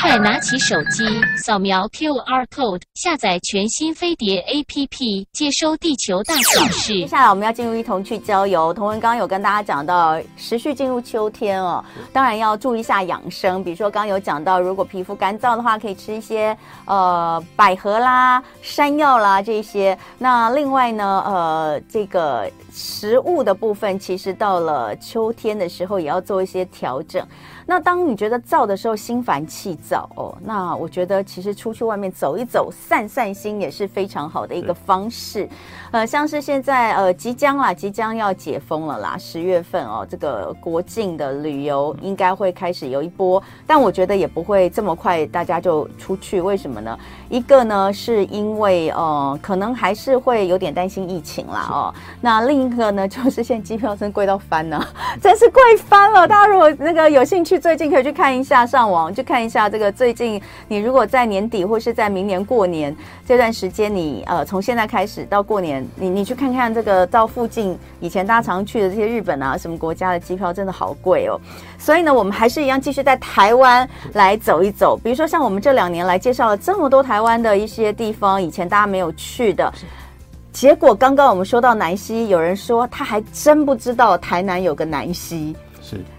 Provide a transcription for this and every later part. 快拿起手机，扫描 QR code， 下载全新飞碟 APP， 接收地球大小事。接下来我们要进入一同去郊游。同文刚刚有跟大家讲到，持续进入秋天哦，当然要注意一下养生。比如说刚刚有讲到，如果皮肤干燥的话，可以吃一些百合啦、山药啦这些。那另外呢，这个食物的部分，其实到了秋天的时候，也要做一些调整。那当你觉得燥的时候，心烦气躁哦，那我觉得其实出去外面走一走，散散心也是非常好的一个方式。像是现在即将要解封了啦，10月份哦，这个国境的旅游应该会开始有一波，但我觉得也不会这么快大家就出去。为什么呢？一个呢是因为可能还是会有点担心疫情啦哦，那另一个呢就是现在机票真贵到翻了，真是贵翻了。大家如果那个有兴趣，最近可以去看一下，上网去看一下这个最近你如果在年底或是在明年过年这段时间，你从现在开始到过年，你去看看这个到附近以前大家常去的这些日本啊什么国家的机票真的好贵哦。所以呢我们还是一样继续在台湾来走一走，比如说像我们这2年来介绍了这么多台湾的一些地方以前大家没有去的。结果刚刚我们说到南西，有人说他还真不知道台南有个南西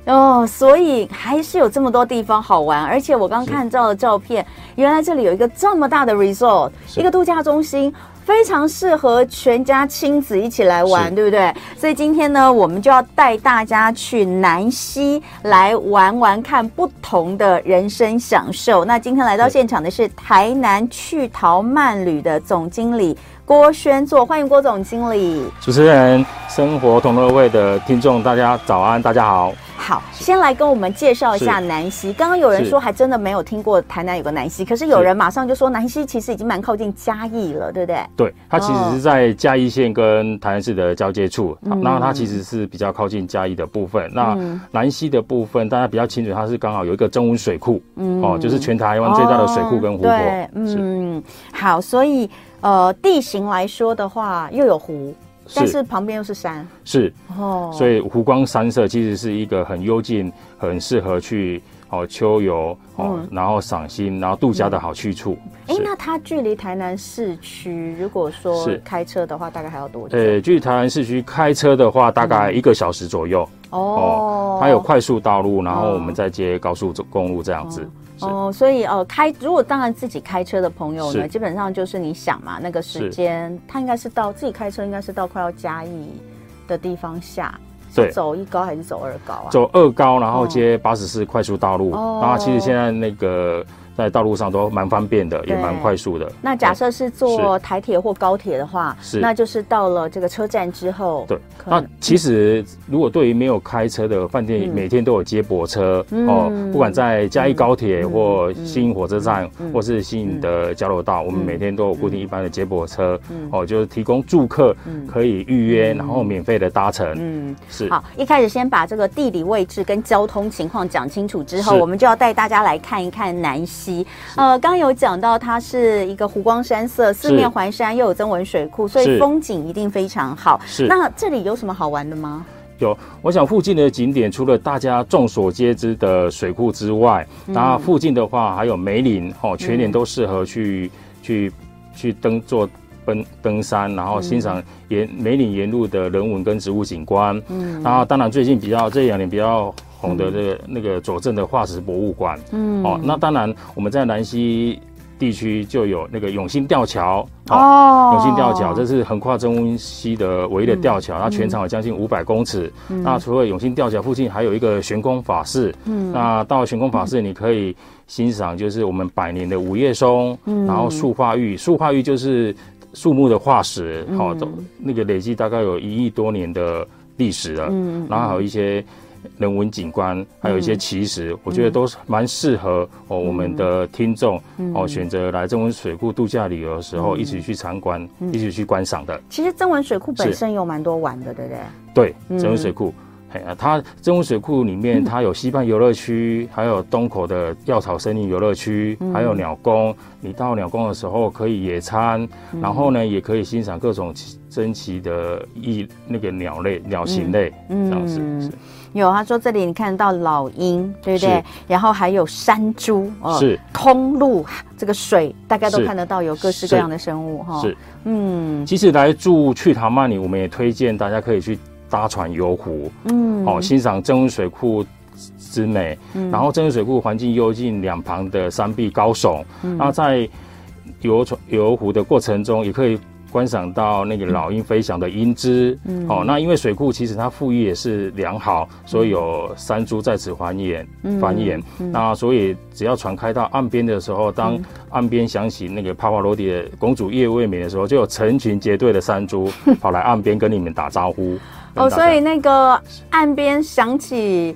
哦，所以还是有这么多地方好玩。而且我刚看到的照片，原来这里有一个这么大的 resort， 一个度假中心，非常适合全家亲子一起来玩，对不对？所以今天呢我们就要带大家去南西来玩玩看不同的人生享受。那今天来到现场的是台南趣淘漫旅的总经理郭宣作，欢迎郭总经理。主持人，生活同乐会的听众大家早安，大家好。好，先来跟我们介绍一下南西。刚刚有人说还真的没有听过台南有个南西，可是有人马上就说南西其实已经蛮靠近嘉义了，对不对？对，它其实是在嘉义县跟台南市的交界处，那它其实是比较靠近嘉义的部分。那南西的部分大家比较清楚，它是刚好有一个曾文水库，就是全台湾最大的水库跟湖泊。对，好，所以地形来说的话，又有湖。但是旁边又是山，是哦，所以湖光山色其实是一个很幽静、很适合去秋游然后赏心，然后度假的好去处。那它距离台南市区，如果说开车的话，大概还要多久？距离台南市区开车的话，大概1个小时左右。它有快速道路，然后我们再接高速公路这样子。所以如果当然自己开车的朋友呢，基本上就是你想嘛，那个时间他应该是到自己开车应该是到快要嘉义的地方下，是走1高还是走2高啊？走2高，然后接84快速道路。然后其实现在那个在道路上都蛮方便的，也蛮快速的。那假设是坐台铁或高铁的话，那就是到了这个车站之后。对，那其实如果对于没有开车的饭店，每天都有接驳车哦，不管在嘉义高铁或新营火车站，或是新营的交流道，我们每天都有固定一般的接驳车哦，就是提供住客可以预约，然后免费的搭乘。是。好，一开始先把这个地理位置跟交通情况讲清楚之后，我们就要带大家来看一看南西。刚有讲到它是一个湖光山色，四面环山，又有曾文水库，所以风景一定非常好。那这里有什么好玩的吗？有，我想附近的景点除了大家众所皆知的水库之外，那附近的话还有梅林全年都适合去登山，然后欣赏梅岭沿路的人文跟植物景观。然后当然最近这2年比较红的那个左镇的化石博物馆。那当然我们在南西地区就有那个永兴吊桥。永兴吊桥这是横跨曾文溪的唯一的吊桥，它全长有将近500公尺。那除了永兴吊桥附近还有一个悬空法式，那到悬空法式你可以欣赏就是我们100年的五叶松，然后塑化玉，塑化玉就是树木的化石，那个累积大概有1亿多年的历史了。然后还有一些人文景观，还有一些奇石，我觉得都蛮适合我们的听众选择来曾文水库度假旅游的时候一起去参观，一起去观赏的。其实曾文水库本身有蛮多玩的，对不对？对，曾文水库哎呀，它这种水库里面，它有溪畔游乐区，还有东口的药草森林游乐区，还有鸟宫。你到鸟宫的时候可以野餐，然后呢，也可以欣赏各种珍奇的鸟类、鸟禽类这样子。有，他说这里你看到老鹰，对不对？然后还有山猪，是空鹿，这个水大概都看得到，有各式各样的生物哈。是，其实来住去塔曼里，我们也推荐大家可以去搭船游湖，欣赏曾文水库之美。然后曾文水库环境幽静，两旁的山壁高耸。那在游湖的过程中，也可以观赏到那个老鹰飞翔的鹰姿。那因为水库其实它富裕也是良好，所以有山猪在此繁衍。那所以只要船开到岸边的时候，当岸边响起那个帕瓦罗蒂的《公主夜未眠》的时候，就有成群结队的山猪跑来岸边跟你们打招呼。哦，所以那个岸边响起，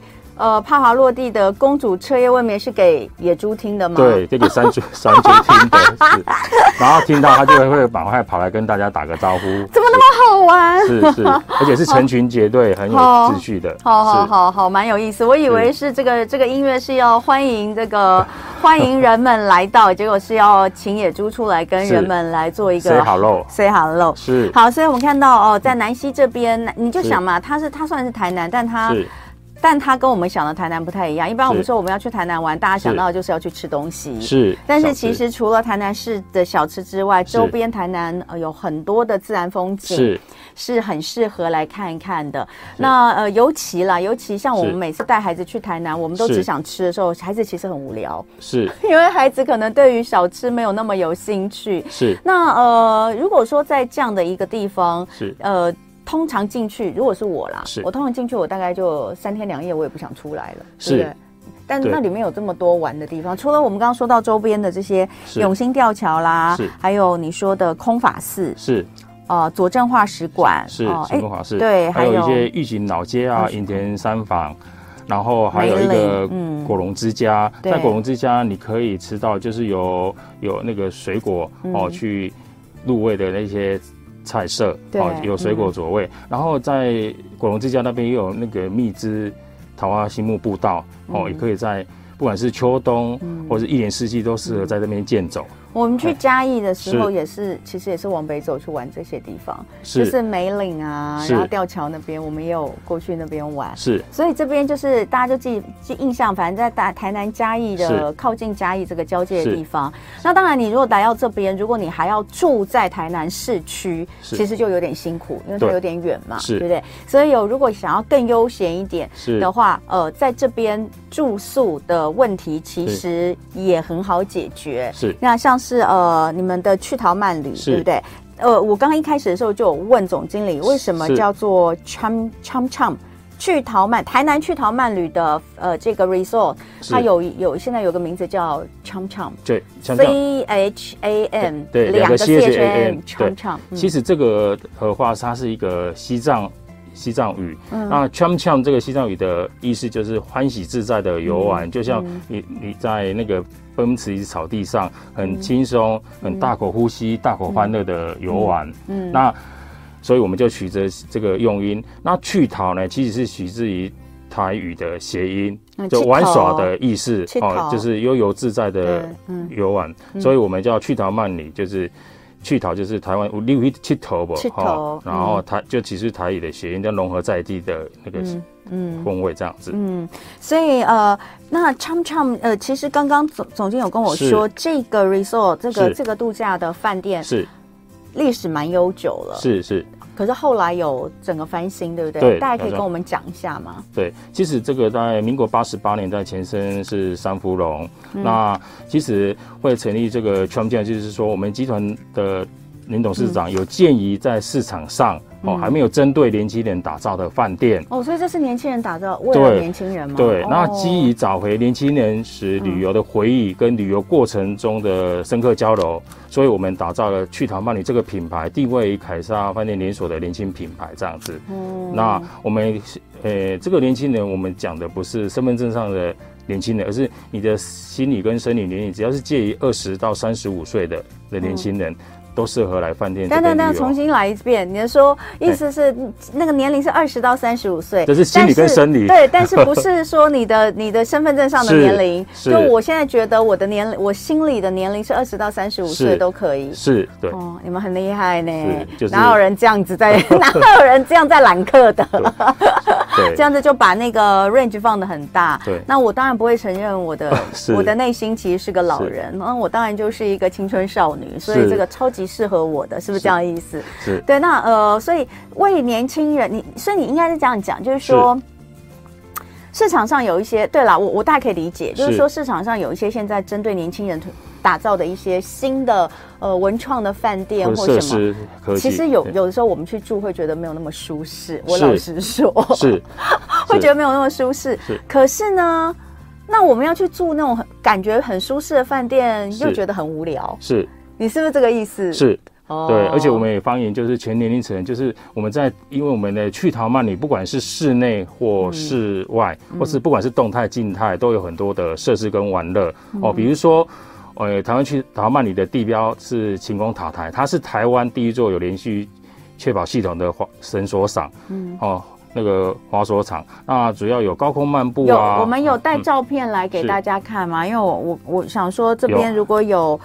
帕瓦罗蒂的《公主彻夜未眠》是给野猪听的吗？对，就给山猪听的。是，然后听到他就会赶快跑来跟大家打个招呼。怎么那么好玩？是，而且是成群结队，很有秩序的。好，蛮有意思。我以为是这个音乐是要欢迎人们来到，结果是要请野猪出来跟人们来做一个 say hello。是，好，所以我们看到哦，在南溪这边，你就想嘛，它算是台南，但它跟我们想的台南不太一样。一般我们说我们要去台南玩，大家想到的就是要去吃东西。是，但是其实除了台南市的小吃之外，周边台南有很多的自然风景，是很适合来看一看的。那尤其像我们每次带孩子去台南，我们都只想吃的时候，孩子其实很无聊，是因为孩子可能对于小吃没有那么有兴趣。是，那如果说在这样的一个地方，是通常进去，如果是我啦，我通常进去，我大概就3天2夜，我也不想出来了，对不对？但那里面有这么多玩的地方，除了我们刚刚说到周边的这些永兴吊桥啦，还有你说的空法寺，是左镇化石馆，是空法寺，对，还有一些玉井老街啊、银田山坊，然后还有一个果农之家，在果农之家你可以吃到就是有那个水果去入味的那些菜色，有水果佐味，然后在果农之家那边也有那个蜜汁桃花心木步道，也可以在不管是秋冬或是一年四季都适合在那边健走。我们去嘉义的时候也是，其实也是往北走去玩这些地方，就是梅岭啊，然后吊桥那边，我们也有过去那边玩。是，所以这边就是大家就记印象，反正在台南嘉义的靠近嘉义这个交界的地方。那当然，你如果来到这边，如果你还要住在台南市区，其实就有点辛苦，因为它有点远嘛，对不对？所以如果想要更悠闲一点的话，在这边住宿的问题其实也很好解决。是，那像是你们的去桃慢旅，对不对？我刚刚一开始的时候就有问总经理，为什么叫做 ChamCham 去桃慢？台南去桃慢旅的这个 resort， 它有现在有个名字叫 ChamCham， 对 ，CHAM， 对，两个 CHAM ChamCham。其实这个荷花它是一个西藏语，那 ChamCham 这个西藏语的意思就是欢喜自在的游玩，就像你在那个奔驰草地上很轻松，很大口呼吸，大口欢乐的游玩。那所以我们就取着这个用音。那去桃呢，其实是取自于台语的谐音，就玩耍的意思，就是悠游自在的游玩。所以我们叫去桃慢旅，就是去桃就是台湾有六一七头吧，然后就其实台语的谐音，就融合在地的那个风味这样子。所以那 ChamCham 其实刚刚总经有跟我说，这个 resort 这个度假的饭店是历史蛮悠久了，是。可是后来有整个翻新，对不对？对，大家可以跟我们讲一下吗？对，其实这个在民国88年代前身是三福龙，那其实会成立这个 ChamCham， 就是说我们集团的林董事长有建议在市场上还没有针对年轻人打造的饭店哦，所以这是年轻人打造，为了年轻人吗？对，那基于找回年轻人时旅游的回忆跟旅游过程中的深刻交流，所以我们打造了去桃慢旅这个品牌，定位于凯撒饭店连锁的年轻品牌这样子。那我们这个年轻人，我们讲的不是身份证上的年轻人，而是你的心理跟生理年龄，只要是介于20到35岁的年轻人。都适合来饭店。那重新来一遍，你的说意思是那个年龄是20到35岁，这是心理跟生理。对，但是不是说你的身份证上的年龄？就我现在觉得我的年龄，我心里的年龄是20到35岁都可以。是，对。哦，你们很厉害呢。就是哪有人这样子在，哪有人这样在揽客的？这样子就把那个 range 放得很大。对。那我当然不会承认我的内心其实是个老人，那我当然就是一个青春少女，所以这个超级适合我的，是不是这样的意思？是。对，那所以为年轻人，所以你应该是这样讲，就是说市场上有一些，对啦，我大概可以理解，就是说市场上有一些现在针对年轻人打造的一些新的文创的饭店或什么，其实有的时候我们去住会觉得没有那么舒适，我老实说是会觉得没有那么舒适，可是呢。那我们要去住那种感觉很舒适的饭店，又觉得很无聊。是，你是不是这个意思？是，哦，对。而且我们也发言，就是全年龄层，就是我们在，因为我们的去唐曼里，不管是室内或室外，或是不管是动态、静态，都有很多的设施跟玩乐哦。比如说，台湾去唐曼里的地标是晴空塔台，它是台湾第一座有连续确保系统的绳索赏。嗯，哦。那个滑索场，那主要有高空漫步啊。我们有带照片来给大家看吗？因为我想说这边如果有，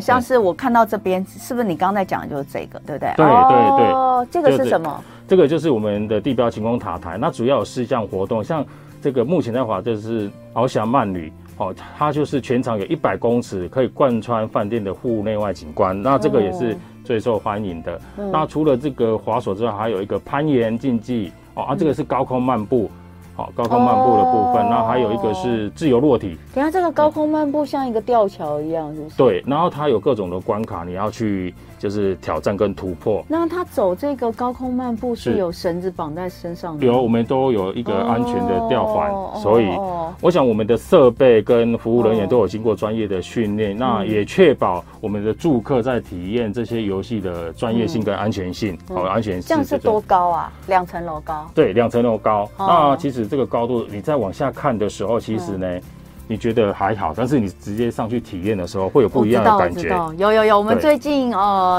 像是我看到这边，是不是你刚才讲的就是这个，对不对？对对对。哦，这个是什么？这个就是我们的地标晴空塔台。那主要有4项活动，像这个目前在滑就是翱翔慢旅。哦，它就是全长有100公尺，可以贯穿饭店的户内外景观。那这个也是最受欢迎的。那除了这个滑索之外，还有一个攀岩竞技。哦啊，这个是高空漫步，好，高空漫步的部分，然后还有一个是自由落体。等下这个高空漫步像一个吊桥一样，是不是？对，然后它有各种的关卡，你要去就是挑战跟突破。那它走这个高空漫步是有绳子绑在身上的？有，我们都有一个安全的吊环，所以我想我们的设备跟服务人员都有经过专业的训练，那也确保我们的住客在体验这些游戏的专业性跟安全性。好，安全性这样是多高啊？2层楼高？对，2层楼高。那其实这个高度你在往下看的时候，其实呢，你觉得还好，但是你直接上去体验的时候，会有不一样的感觉。有，我们最近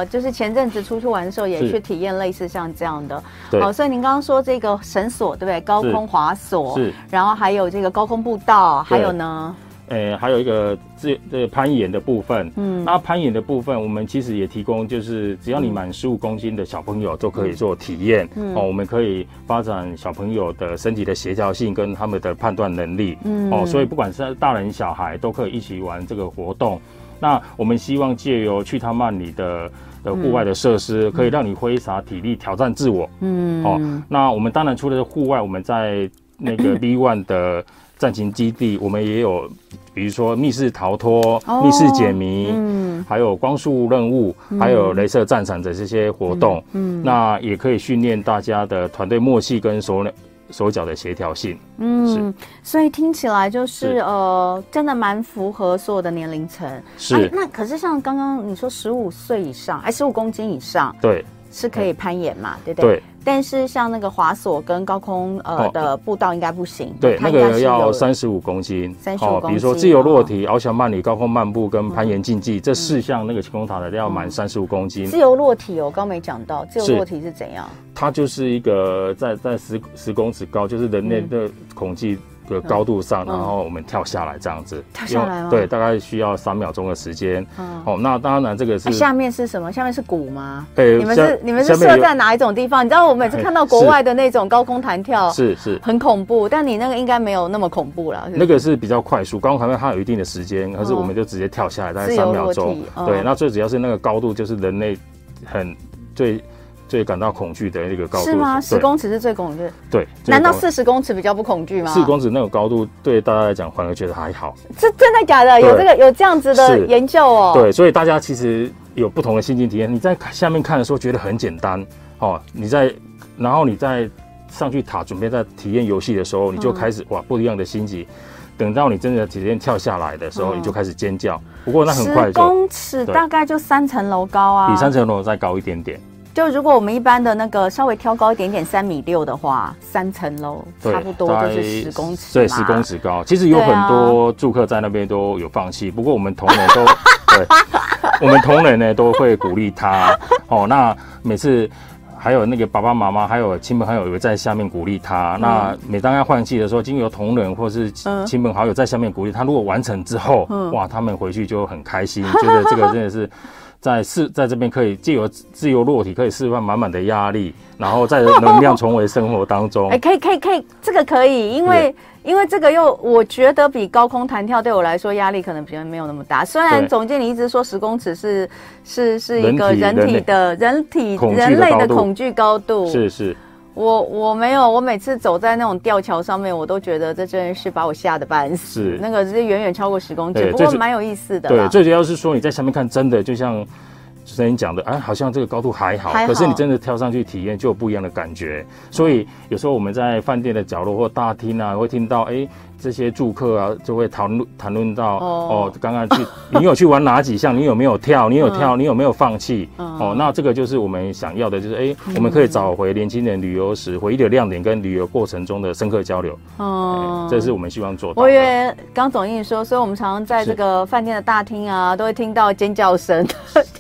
就是前阵子出去玩的时候，也去体验类似像这样的。对。好，所以您刚刚说这个绳索，对不对？高空滑索，然后还有这个高空步道，还有呢？还有一个攀岩的部分。嗯。那攀岩的部分，我们其实也提供，就是只要你满15公斤的小朋友都可以做体验。嗯。哦，我们可以发展小朋友的身体的协调性跟他们的判断能力。嗯。哦，所以不管是大人小孩都可以一起玩这个活动。那我们希望借由去他曼里的户外的设施，可以让你挥洒体力，挑战自我。嗯。哦，那我们当然除了户外，我们在那个 B1 的战情基地，我们也有，比如说密室逃脱、密室解谜，还有光速任务，还有雷射战场的这些活动，那也可以训练大家的团队默契跟手脚的协调性。嗯，所以听起来就是真的蛮符合所有的年龄层。是，哎，那可是像刚刚你说15岁以上，哎，15公斤以上，对，是可以攀岩嘛，对不对？对。但是像那个滑索跟高空的步道应该不行，对，那个要35公斤，35公斤。比如说自由落体、翱翔慢旅、高空漫步跟攀岩竞技这4项，那个晴空塔的要满35公斤。自由落体我刚没讲到，自由落体是怎样？它就是一个在10公尺高，就是人类的恐惧的高度上，然后我们跳下来这样子。跳下来吗？对，大概需要3秒钟的时间。哦，那当然这个是。下面是什么？下面是鼓吗？你们是设在哪一种地方？你知道我每次看到国外的那种高空弹跳，是很恐怖，但你那个应该没有那么恐怖了。那个是比较快速，高空弹跳它有一定的时间，可是我们就直接跳下来，大概3秒钟。对，那最主要是那个高度，就是人类最感到恐惧的那个高度。是吗？10公尺是最恐惧的。对，难道40公尺比较不恐惧吗？4公尺那个高度对大家来讲反而觉得还好。是真的假的？有这样子的研究哦。对，所以大家其实有不同的心境体验。你在下面看的时候觉得很简单哦，然后你在上去塔准备在体验游戏的时候，你就开始哇不一样的心情。等到你真的体验跳下来的时候，你就开始尖叫。不过那很快就10公尺大概就3层楼高啊，比3层楼再高一点点。就如果我们一般的那个稍微挑高一点点3.6米的话，3层楼差不多就是10公尺，对，10公尺高。其实有很多住客在那边都有放弃，不过我们同仁都对，我们同仁呢都会鼓励他。哦，那每次。 还有那个爸爸妈妈，还有亲朋好友也在下面鼓励他。那每当要换季的时候，经由同仁或是亲朋好友在下面鼓励他。如果完成之后，哇，他们回去就很开心，觉得这个真的是在这边可以借由自由落体，可以释放满满的压力，然后在能量重回生活当中。哎，可以，这个可以，因为这个又我觉得比高空弹跳对我来说压力可能比较没有那么大。虽然总监你一直说10公尺是一个人类的恐惧高度，是。我没有，我每次走在那种吊桥上面，我都觉得这真是把我吓得半死。那个是远远超过10公尺，不过蛮有意思的。对，最主要是说你在下面看，真的就像。 之前讲的，哎，好像这个高度还好，可是你真的跳上去体验就有不一样的感觉。所以有时候我们在饭店的角落或大厅啊，会听到，哎，这些住客啊就会谈论到，哦，刚刚你有去玩哪几项？你有没有跳？你有没有放弃？哦，那这个就是我们想要的，就是哎，我们可以找回年轻人旅游时回忆的亮点跟旅游过程中的深刻交流。哦，这是我们希望做到的。我以为刚总经理说，所以我们常常在这个饭店的大厅啊，都会听到尖叫声，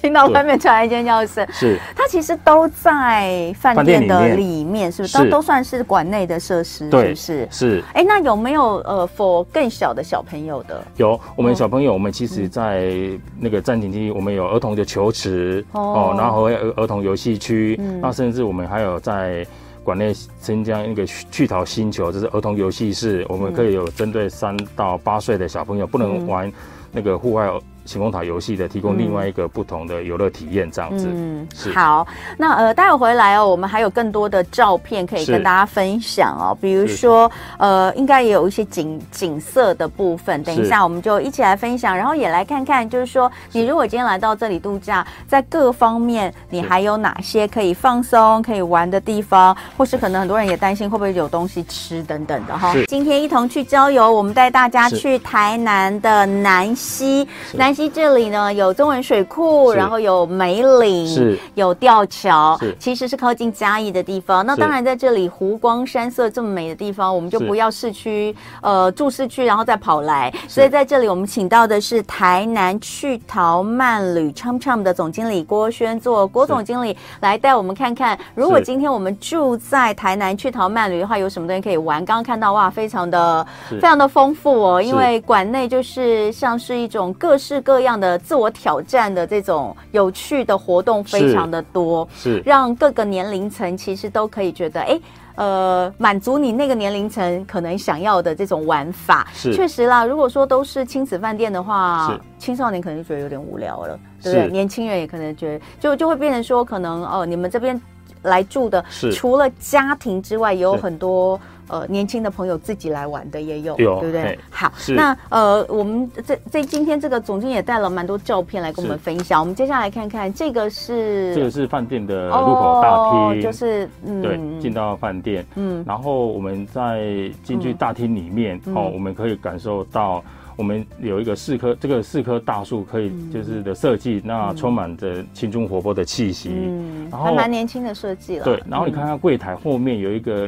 听到。 外面传来尖叫声，是它其实都在饭店的里面，是不是？都算是馆内的设施，是不是？是。哎，那有没有for 更小的小朋友的？有，我们小朋友，我们其实在那个暂停期，我们有儿童的球池哦，然后儿童游戏区，那甚至我们还有在。 馆内增加一个趣淘星球，这是儿童游戏室，我们可以有针对3到8岁的小朋友不能玩那个户外晴空塔游戏的，提供另外一个不同的游乐体验，这样子。嗯，好，那待会回来哦，我们还有更多的照片可以跟大家分享哦，比如说应该也有一些景色的部分，等一下我们就一起来分享，然后也来看看，就是说你如果今天来到这里度假，在各方面你还有哪些可以放松、可以玩的地方。 或是可能很多人也担心会不会有东西吃等等的哈。今天一同去郊游，我们带大家去台南的楠溪。楠溪这里呢有中文水库，然后有梅岭，有吊桥，其实是靠近嘉义的地方。那当然在这里湖光山色这么美的地方，我们就不要市区住市区，然后再跑来。所以在这里我们请到的是台南趣淘慢旅 ChamCham 的总经理郭宣作，郭总经理来带我们看看，如果今天我们住。 在台南趣淘慢旅的话，有什么东西可以玩？刚刚看到哇，非常的丰富哦，因为馆内就是像是一种各式各样的自我挑战的这种有趣的活动，非常的多，让各个年龄层其实都可以觉得哎。诶 满足你那个年龄层可能想要的这种玩法，确实啦。如果说都是亲子饭店的话，青少年可能就觉得有点无聊了，对不对？年轻人也可能觉得就会变成说，可能哦，你们这边来住的，除了家庭之外，也有很多。 年轻的朋友自己来玩的也有，对不对？好，那我们今天这个总经理也带了蛮多照片来跟我们分享。我们接下来看看，这个是饭店的入口大厅，就是对，进到饭店，然后我们再进去大厅里面，哦，我们可以感受到。 我们有一个四棵大树，可以就是的设计，那充满着青春活泼的气息，然后还蛮年轻的设计了。对，然后你看看柜台后面有一个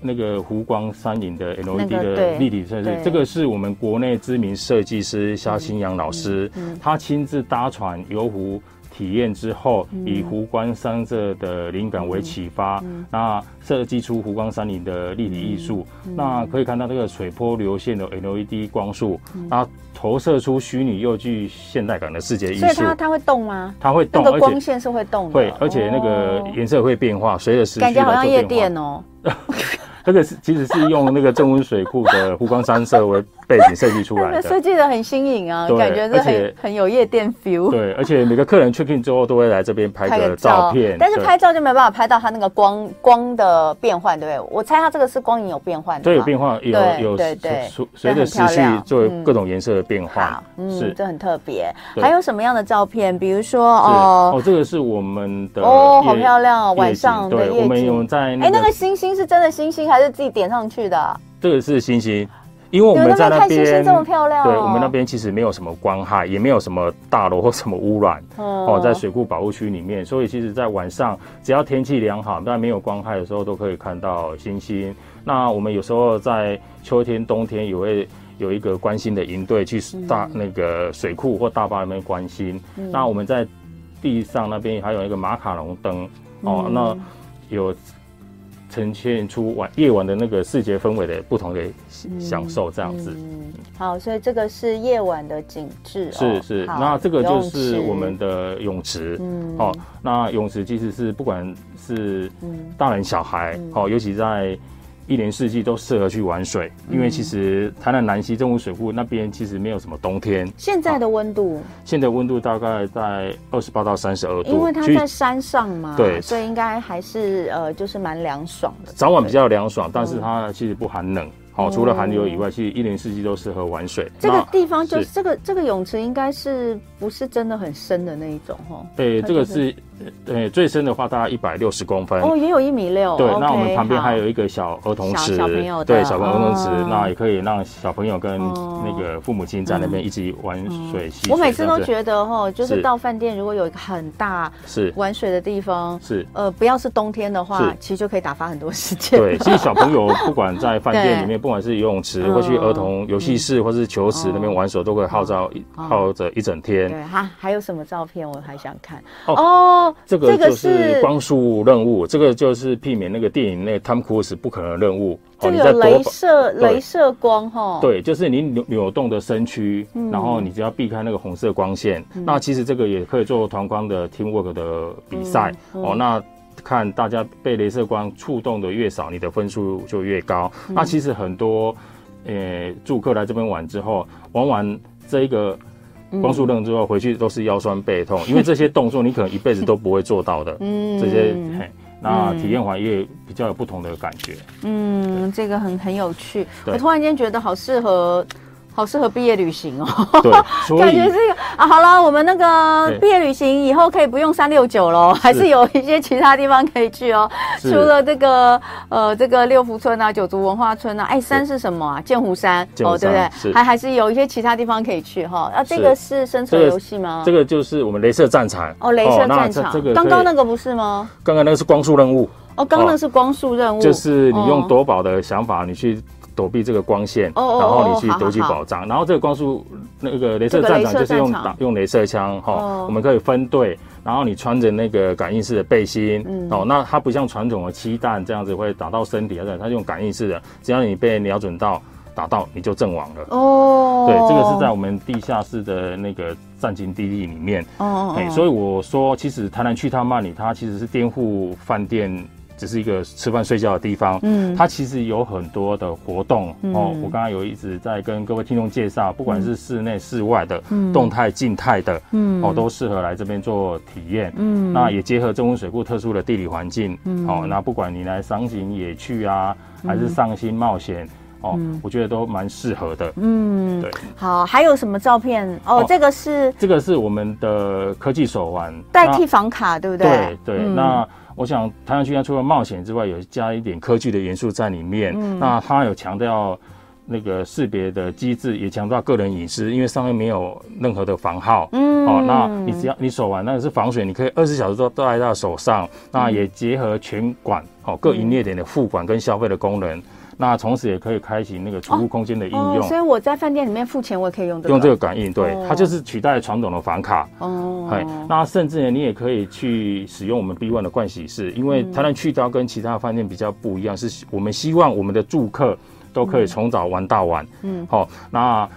那个湖光山影的 LED 的立体设计，这个是我们国内知名设计师夏新阳老师，他亲自搭船游湖。 体验之后，以湖光山色的灵感为启发，那设计出湖光山林的立体艺术。那可以看到这个水波流线的 LED 光束，那投射出虚拟又具现代感的世界艺术。所以它会动吗？它会动，那个光线是会动的。会，而且那个颜色会变化，随着时间。感觉好像夜店哦。 这个是其实是用那个中文水库的湖光山色为背景设计出来的，设计的很新颖啊，感觉是很有夜店 feel。对，而且每个客人 check in 之后都会来这边拍个照片，但是拍照就没办法拍到它那个光的变换，对不对？我猜它这个是光影有变换，对，有变换，有随着时序做各种颜色的变化，是这很特别。还有什么样的照片？比如说哦，这个是我们的哦，好漂亮哦，晚上的夜景。对，我们有在哎，那个星星是真的星星还？ 还是自己点上去的、啊。这个是星星，因为我们在那边，星星这么漂亮、哦。对，我们那边其实没有什么光害，也没有什么大楼或什么污染。哦，在水库保护区里面，所以其实，在晚上只要天气良好，但没有光害的时候，都可以看到星星。那我们有时候在秋天、冬天也会有一个关心的营队去大那个水库或大坝那边关心。那我们在地上那边还有一个马卡龙灯哦，那有呈现出夜晚的那个视觉氛围的不同的享受，这样子。好，所以这个是夜晚的景致。是是，那这个就是我们的泳池。哦，那泳池其实是不管是大人小孩，哦，尤其在一年四季都适合去玩水，因为其实台南南溪政府水库那边其实没有什么冬天。现在的温度，现在温度大概在28到32度，因为它在山上嘛，对，所以应该还是就是蛮凉爽的。早晚比较凉爽，但是它其实不寒冷。好，除了寒流以外，其实一年四季都适合玩水。这个地方就是这个泳池，应该是不是真的很深的那一种哈？对，这个是，最深的话大概160公分。哦，也有1.6米。对，那我们旁边还有一个小儿童池，小朋友对小朋友儿童池，那也可以让小朋友跟那个父母亲在那边一起玩水。我每次都觉得哈，就是到饭店如果有一个很大是玩水的地方，是不要是冬天的话，其实就可以打发很多时间。对，其实小朋友不管在饭店里面。不管是游泳池，或去儿童游戏室，或是球池那边玩手，都可以耗着一整天。对哈，还有什么照片我还想看？哦，这个就是光速任务，这个就是媲美那个电影那个汤姆·克鲁斯不可能任务。这个有镭射光哈。对，就是你扭动的身躯，然后你只要避开那个红色光线。那其实这个也可以做团光的 teamwork 的比赛哦。那看大家被雷射光触动的越少，你的分数就越高。那其实很多住客来这边玩之后，玩完这一个光速任务之后，回去都是腰酸背痛，因为这些动作你可能一辈子都不会做到的。这些那体验完也比较有不同的感觉。这个很有趣。我突然间觉得好适合毕业旅行哦，对，感觉是啊，好了，我们那个毕业旅行以后可以不用369喽，还是有一些其他地方可以去哦。除了这个六福村啊、九族文化村啊，哎，山是什么啊？剑湖山哦，对不对？还是有一些其他地方可以去哈。啊，这个是生存游戏吗？这个就是我们镭射战场哦，镭射战场。刚刚那个不是吗？刚刚那个是光速任务哦，刚刚是光速任务，就是你用夺宝的想法，你去。躲避这个光线，然后你去夺取宝藏。然后这个光速那个雷射战场就是用雷射枪哈，我们可以分队，然后你穿着那个感应式的背心哦，那它不像传统的漆弹这样子会打到身体，它用感应式的，只要你被瞄准到打到，你就阵亡了哦。对，这个是在我们地下室的那个战情地利里面哦，所以我说其实台南去趟曼里，它其实是颠覆饭店。只是一个吃饭睡觉的地方，它其实有很多的活动哦。我刚刚有一直在跟各位听众介绍，不管是室内、室外的、动态、静态的，哦，都适合来这边做体验。那也结合中文水库特殊的地理环境，哦，那不管你来赏景野趣啊，还是上新冒险。哦，我觉得都蛮适合的。对。好，还有什么照片？哦，这个是我们的科技手环，代替房卡，对不对？对对。那我想，台南区除了冒险之外，有加一点科技的元素在里面。那它有强调那个识别的机制，也强调个人隐私，因为上面没有任何的防号。哦，那你只要你手环那个是防水，你可以20小时都戴在手上。那也结合全馆哦各营业点的付款跟消费的功能。那同时也可以开启那个储物空间的应用，所以我在饭店里面付钱，我也可以用这个感应，对，它就是取代传统的房卡哦。那甚至呢，你也可以去使用我们 B1 的盥洗室，因为台南去到跟其他饭店比较不一样，是我们希望我们的住客都可以从早玩到晚，好，那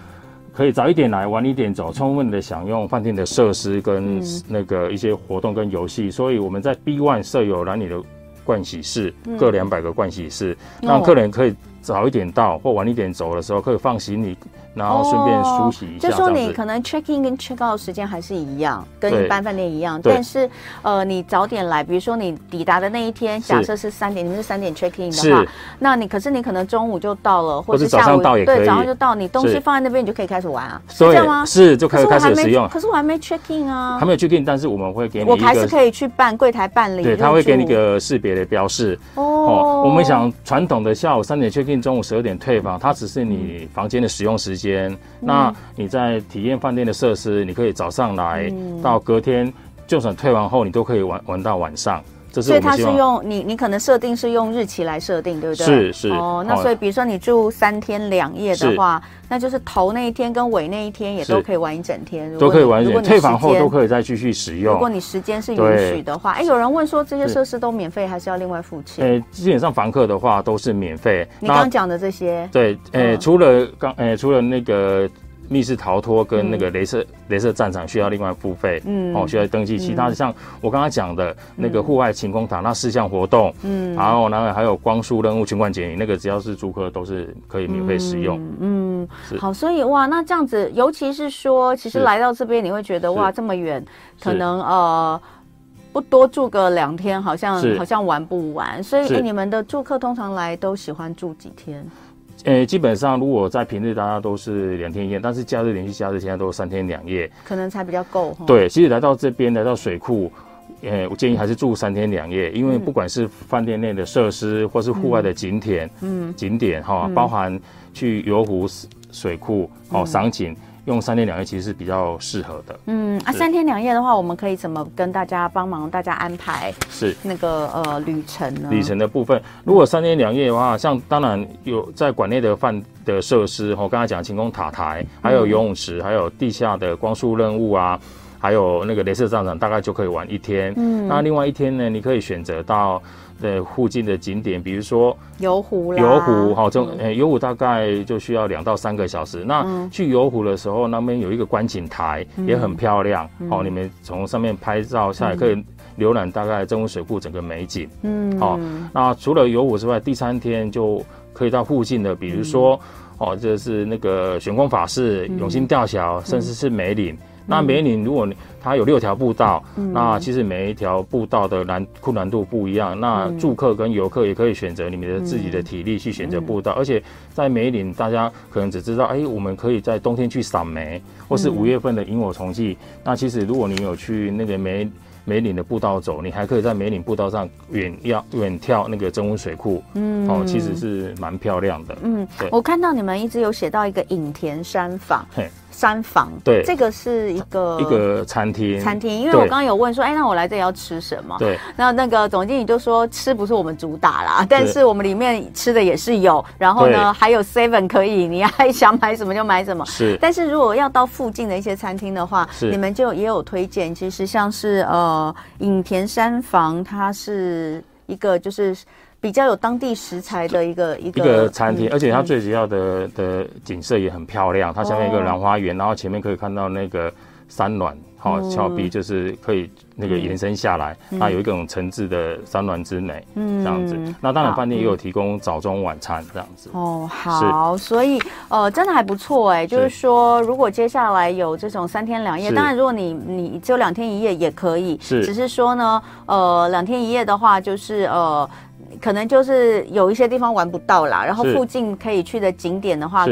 可以早一点来，晚一点走，充分的享用饭店的设施跟那个一些活动跟游戏，所以我们在 B1 设有男女的。盥洗室各200个盥洗室，让客人可以早一点到或晚一点走的时候，可以放行李，然后顺便梳洗一下。就说你可能 check in 跟 check out 时间还是一样，跟一般饭店一样，但是你早点来，比如说你抵达的那一天，假设是3点，你们是3点 check in 的话，那你可能中午就到了，或者早上到也可以，对，早上就到，你东西放在那边，你就可以开始玩啊，是这样吗？是，就可以开始使用。可是我还没 check in 啊，还没有 check in， 但是我们会给你，我还是可以去办柜台办理，对，他会给你一个识别的标示。哦，我们想传统的下午3点 check in。中午12点退房，它只是你房间的使用时间。那你在体验饭店的设施，你可以早上来，到隔天就算退房后，你都可以玩到晚上。这是我们希望。所以它是用你可能设定是用日期来设定，对不对？是哦，那所以比如说你住3天2夜的话，那就是头那一天跟尾那一天也都可以玩一整天，都可以玩一整天，退房后都可以再继续使用。如果你时间是允许的话，哎，有人问说这些设施都免费还是要另外付钱？基本上房客的话都是免费。你刚刚讲的这些，对，除了那个。密室逃脱跟那个雷射战场需要另外付费，需要登记。其他的像我刚刚讲的那个户外晴空塔，那4项活动，然后还有光速任务、群冠剪影，那个只要是租客都是可以免费使用。好，所以哇，那这样子，尤其是说，其实来到这边你会觉得哇，这么远，可能不多住个2天，好像玩不完。所以你们的住客通常来都喜欢住几天？基本上如果在平日大家都是2天1夜，但是假日连续假日现在都3天2夜，可能才比较够。对，其实来到这边，来到水库，我建议还是住3天2夜，因为不管是饭店内的设施，或是户外的景点包含去游湖、水库赏景。用3天2夜其实是比较适合的。3天2夜的话，我们可以怎么跟大家帮忙大家安排是那个旅程呢？旅程的部分，如果3天2夜的话，像当然有在馆内的饭的设施，我刚才讲晴空塔台，还有游泳池，还有地下的光速任务啊，还有那个雷射战场，大概就可以玩1天。那另外1天呢，你可以选择到附近的景点，比如说游湖啦，游湖大概就需要2到3个小时。那去游湖的时候，那边有一个观景台，也很漂亮。你们从上面拍照下来，可以浏览大概曾文水库整个美景。那除了游湖之外，第3天就可以到附近的，比如说就是那个悬空法式、永兴吊桥，甚至是梅岭。那梅岭如果它有6条步道，那其实每一条步道的困难度不一样。那住客跟游客也可以选择你们的自己的体力去选择步道，而且在梅岭大家可能只知道，我们可以在冬天去赏梅，或是5月份的萤火虫季。那其实如果你有去那个梅岭的步道走，你还可以在梅岭步道上远眺那个曾文水库，其实是蛮漂亮的。我看到你们一直有写到一个隐田山坊。山坊，对，这个是一个餐厅，因为我刚刚有问说，那我来这里要吃什么？对，那个总经理就说吃不是我们主打啦，但是我们里面吃的也是有，然后呢还有 7-Eleven 可以，你还想买什么就买什么。是，但是如果要到附近的一些餐厅的话，你们就也有推荐，其实像是隐田山坊，它是一个就是。比较有当地食材的一个餐厅，而且它最主要的景色也很漂亮。它下面一个兰花园，然后前面可以看到那个山峦，峭壁就是可以那个延伸下来。它有一种层次的山峦之美，这样子。那当然饭店也有提供早中晚餐这样子。好，所以真的还不错哎。就是说，如果接下来有这种3天2夜，当然如果你只有2天1夜也可以，只是说呢，2天1夜的话就是可能就是有一些地方玩不到啦，然后附近可以去的景点的话，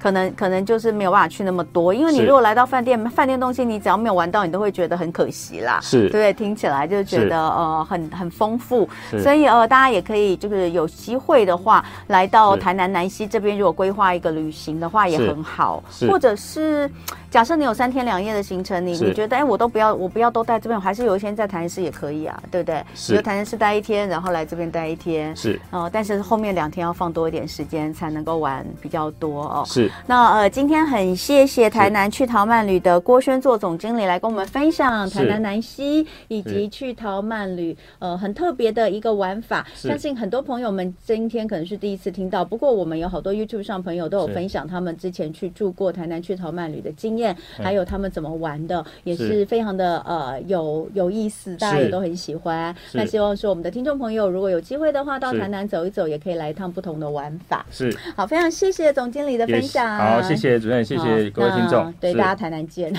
可能就是没有办法去那么多，因为你如果来到饭店东西你只要没有玩到，你都会觉得很可惜啦。是，对，听起来就觉得很丰富，所以大家也可以就是有机会的话，来到台南南西这边，如果规划一个旅行的话也很好，或者是假设你有3天2夜的行程，你觉得我不要都待这边，我还是有一天在台南市也可以啊，对不对？比如台南市待1天，然后来这边。待1天是但是后面2天要放多一点时间才能够玩比较多哦。是，那今天很谢谢台南趣逃慢旅的郭宣作总经理来跟我们分享台南南西以及趣逃慢旅很特别的一个玩法，相信很多朋友们今天可能是第一次听到，不过我们有好多 YouTube 上朋友都有分享他们之前去住过台南趣逃慢旅的经验，还有他们怎么玩的，也是非常的有意思，大家也都很喜欢。那希望说我们的听众朋友如果有机会的话，到台南走一走，也可以来一趟不同的玩法。是，好，非常谢谢总经理的分享。好，谢谢主任，谢谢各位听众，对，大家台南见。